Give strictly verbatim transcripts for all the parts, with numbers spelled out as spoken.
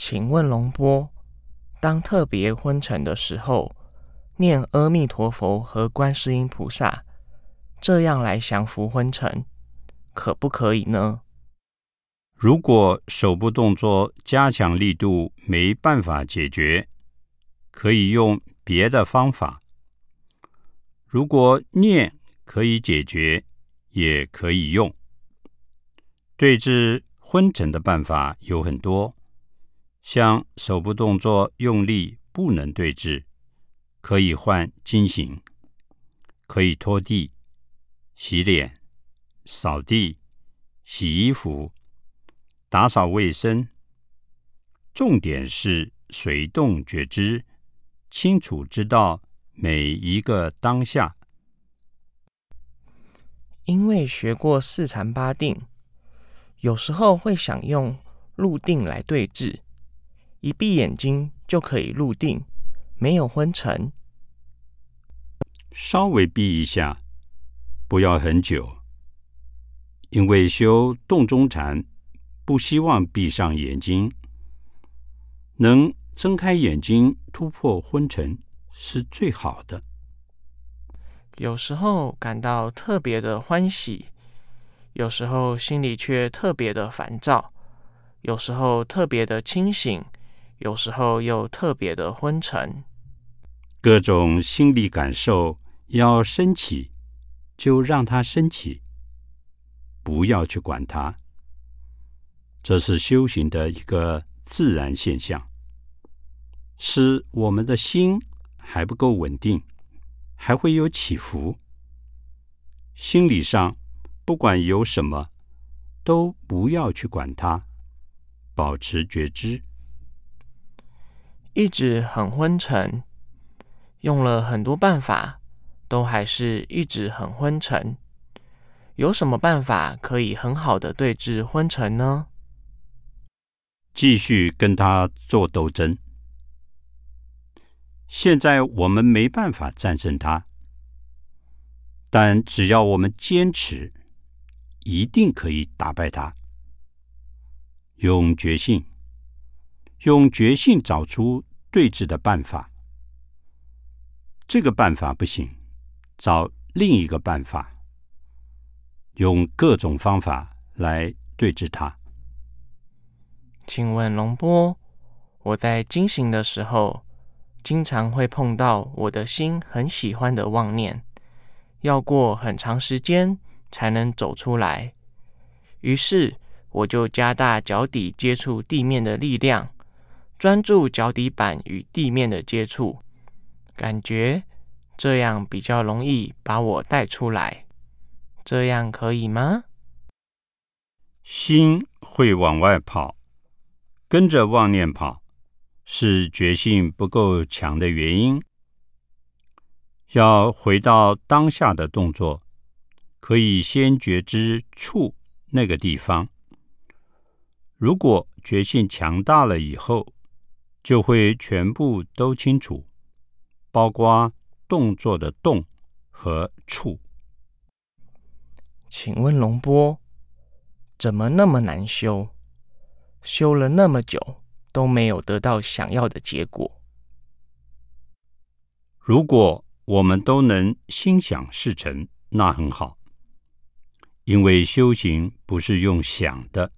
请问龙波，当特别昏沉的时候，念阿弥陀佛和观世音菩萨，这样来降服昏沉，可不可以呢？如果手部动作加强力度没办法解决，可以用别的方法。如果念可以解决，也可以用。对治昏沉的办法有很多，像手部动作用力不能对治，可以换经行，可以拖地、洗脸、扫地、洗衣服、打扫卫生。重点是随动觉知，清楚知道每一个当下。因为学过四禅八定，有时候会想用入定来对治，一闭眼睛就可以入定，没有昏沉。稍微闭一下，不要很久，因为修洞中禅不希望闭上眼睛，能睁开眼睛突破昏沉是最好的。有时候感到特别的欢喜，有时候心里却特别的烦躁，有时候特别的清醒，有时候又特别的昏沉。各种心理感受要升起，就让它升起，不要去管它。这是修行的一个自然现象，是我们的心还不够稳定，还会有起伏。心理上不管有什么，都不要去管它，保持觉知。一直很昏沉，用了很多办法，都还是一直很昏沉。有什么办法可以很好的对治昏沉呢？继续跟他做斗争。现在我们没办法战胜他，但只要我们坚持，一定可以打败他。用觉性，用觉性找出对治的办法。这个办法不行，找另一个办法，用各种方法来对治它。请问龙波，我在经行的时候，经常会碰到我的心很喜欢的妄念，要过很长时间才能走出来。于是我就加大脚底接触地面的力量，专注脚底板与地面的接触，感觉这样比较容易把我带出来。这样可以吗？心会往外跑，跟着妄念跑，是觉性不够强的原因。要回到当下的动作，可以先觉知触那个地方。如果觉性强大了以后，就会全部都清楚，包括动作的动和触。请问龙波，怎么那么难修？修了那么久都没有得到想要的结果。如果我们都能心想事成，那很好，因为修行不是用想的，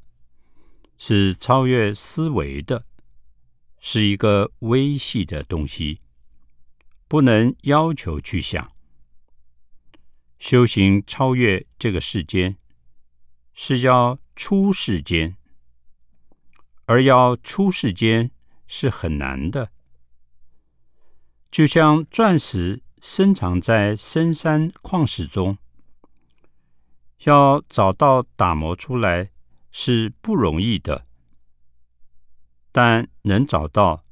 是超越思维的，是一个微细的东西，不能要求去想。修行超越这个世间，是要出世间，而要出世间是很难的。就像钻石深藏在深山矿石中，要找到打磨出来是不容易的，但能找到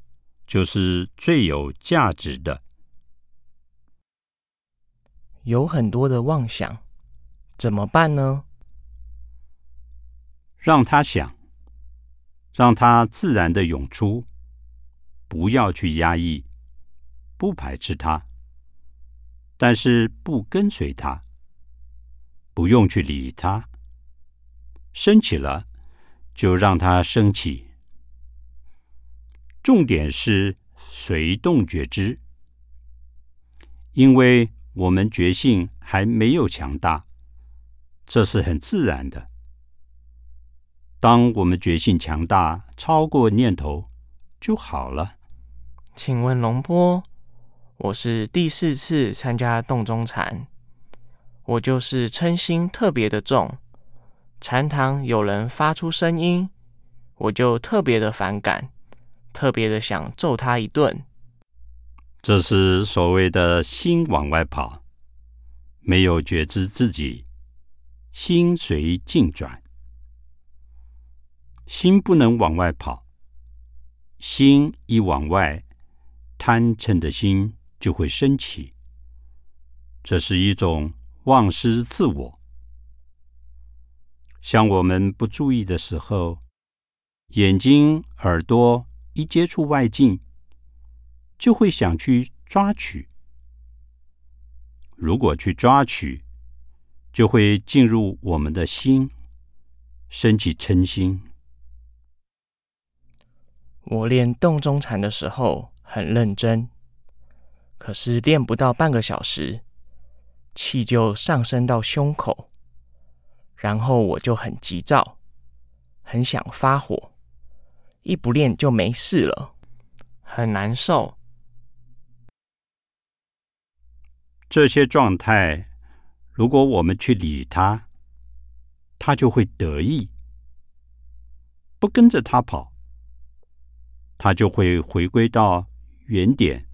就是最有价值的。有很多的妄想，怎么办呢？让他想，让他自然的涌出，不要去压抑，不排斥他，但是不跟随他，不用去理他。升起了，就让他升起，重点是随动觉知，因为我们觉性还没有强大，这是很自然的。当我们觉性强大，超过念头就好了。请问龙波，我是第四次参加洞中禅，我就是嗔心特别的重，禅堂有人发出声音，我就特别的反感，特别的想揍他一顿。这是所谓的心往外跑，没有觉知自己，心随境转。心不能往外跑，心一往外，贪嗔的心就会升起，这是一种忘失自我。像我们不注意的时候，眼睛、耳朵一接触外境，就会想去抓取。如果去抓取，就会进入我们的心，升起嗔心。我练洞中禅的时候很认真，可是练不到半个小时，气就上升到胸口，然后我就很急躁，很想发火，一不练就没事了，很难受。这些状态，如果我们去理它，它就会得意，不跟着它跑，它就会回归到原点，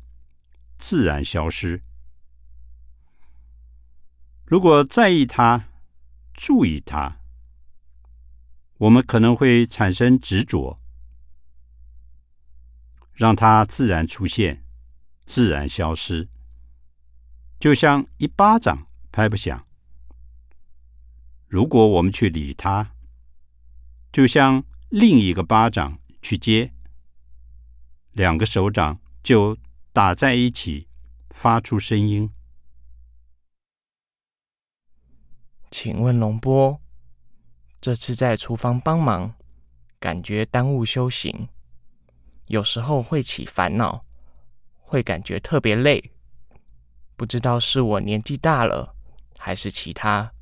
自然消失。如果在意它，注意它，我们可能会产生执着，让它自然出现，自然消失。就像一巴掌拍不响，如果我们去理它，就像另一个巴掌去接，两个手掌就打在一起，发出声音。请问龙波，这次在厨房帮忙，感觉耽误修行，有时候会起烦恼，会感觉特别累，不知道是我年纪大了，还是其他。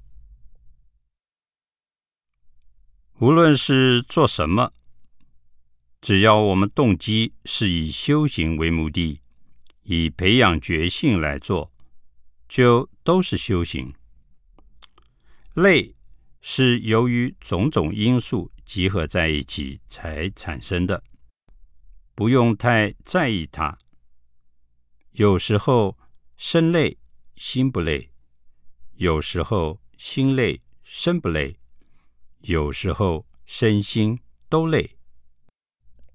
无论是做什么，只要我们动机是以修行为目的，以培养觉性来做，就都是修行。累是由于种种因素集合在一起才产生的，不用太在意它。有时候身累心不累，有时候心累身不累，有时候身心都累。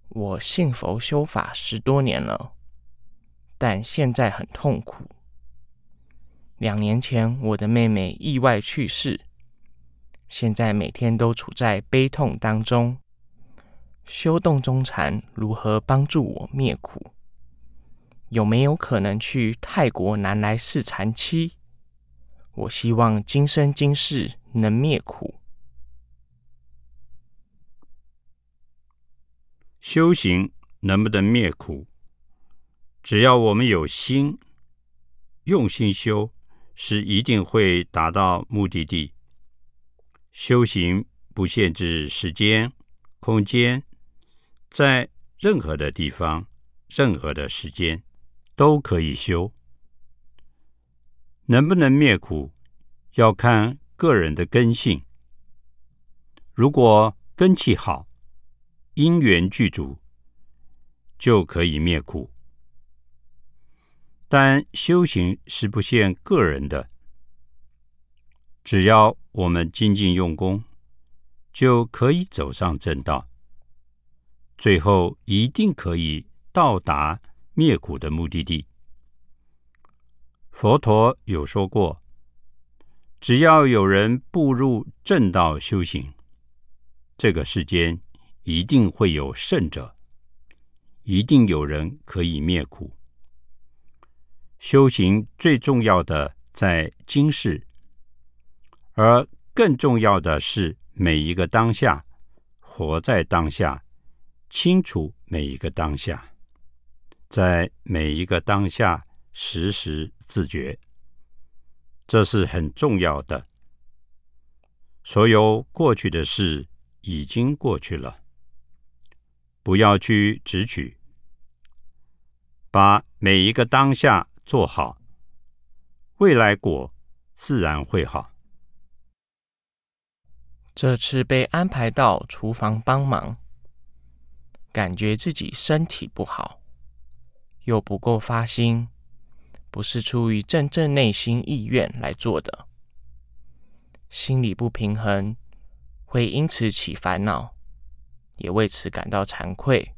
我信佛修法十多年了，但现在很痛苦。两年前我的妹妹意外去世，现在每天都处在悲痛当中。修洞中禅如何帮助我灭苦？有没有可能去泰国南来寺禅七？我希望今生今世能灭苦。修行能不能灭苦？只要我们有心，用心修，是一定会达到目的地。修行不限制时间、空间，在任何的地方、任何的时间都可以修。能不能灭苦，要看个人的根性。如果根气好，因缘具足，就可以灭苦。但修行是不限个人的，只要我们精进用功，就可以走上正道，最后一定可以到达灭苦的目的地。佛陀有说过，只要有人步入正道修行，这个世间一定会有胜者，一定有人可以灭苦。修行最重要的在今世，而更重要的是每一个当下，活在当下，清楚每一个当下，在每一个当下时时自觉，这是很重要的。所有过去的事已经过去了，不要去执取，把每一个当下做好，未来果自然会好。这次被安排到厨房帮忙，感觉自己身体不好，又不够发心，不是出于真正内心意愿来做的，心理不平衡，会因此起烦恼，也为此感到惭愧。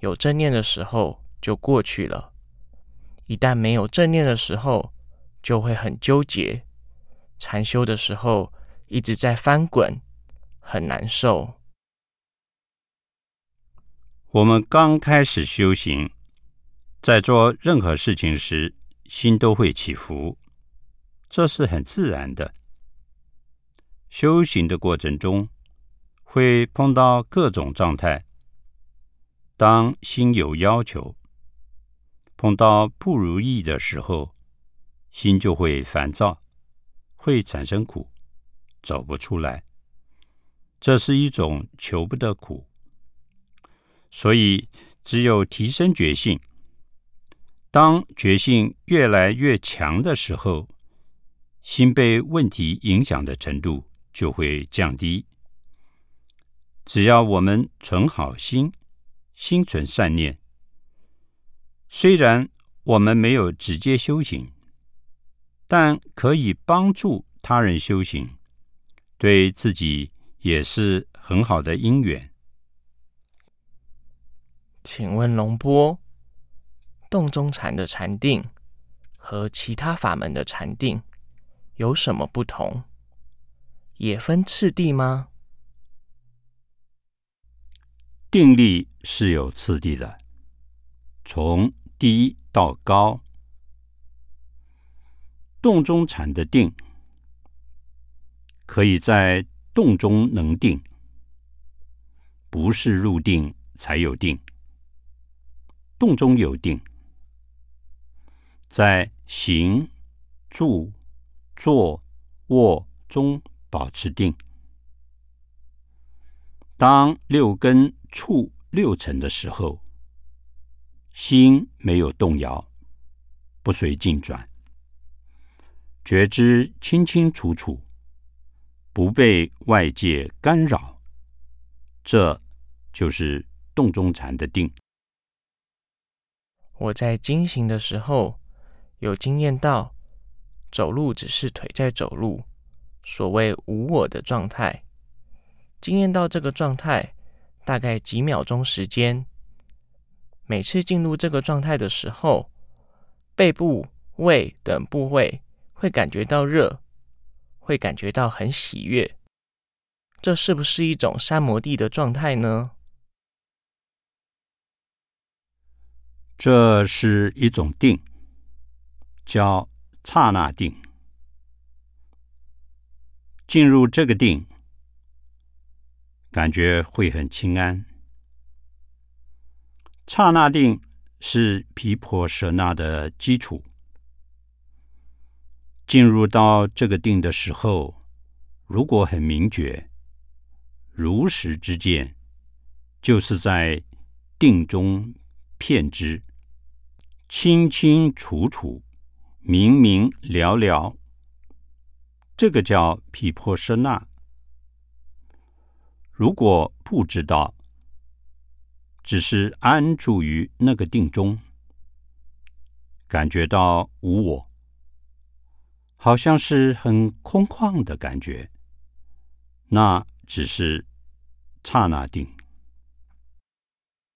有正念的时候就过去了，一旦没有正念的时候，就会很纠结，禅修的时候一直在翻滚，很难受。我们刚开始修行，在做任何事情时，心都会起伏，这是很自然的。修行的过程中，会碰到各种状态。当心有要求，碰到不如意的时候，心就会烦躁，会产生苦，走不出来。这是一种求不得苦。所以，只有提升觉性。当觉性越来越强的时候，心被问题影响的程度就会降低。只要我们存好心，心存善念，虽然我们没有直接修行，但可以帮助他人修行，对自己也是很好的因缘。请问龙波，洞中禅的禅定和其他法门的禅定有什么不同？也分次第吗？定力是有次第的，从低到高。洞中禅的定，可以在洞中能定，不是入定才有定，洞中有定，在行、住、坐、卧中保持定。当六根触六尘的时候，心没有动摇，不随境转，觉知清清楚楚，不被外界干扰，这就是洞中禅的定。我在经行的时候有经验到，走路只是腿在走路，所谓无我的状态。经验到这个状态大概几秒钟时间，每次进入这个状态的时候，背部、胃等部位会感觉到热，会感觉到很喜悦。这是不是一种三摩地的状态呢？这是一种定，叫刹那定。进入这个定，感觉会很清安。刹那定是毗婆舍那的基础。进入到这个定的时候，如果很明觉，如实之见，就是在定中遍知，清清楚楚，明明了了，这个叫毗婆舍那。如果不知道，只是安住于那个定中，感觉到无我，好像是很空旷的感觉，那只是刹那定。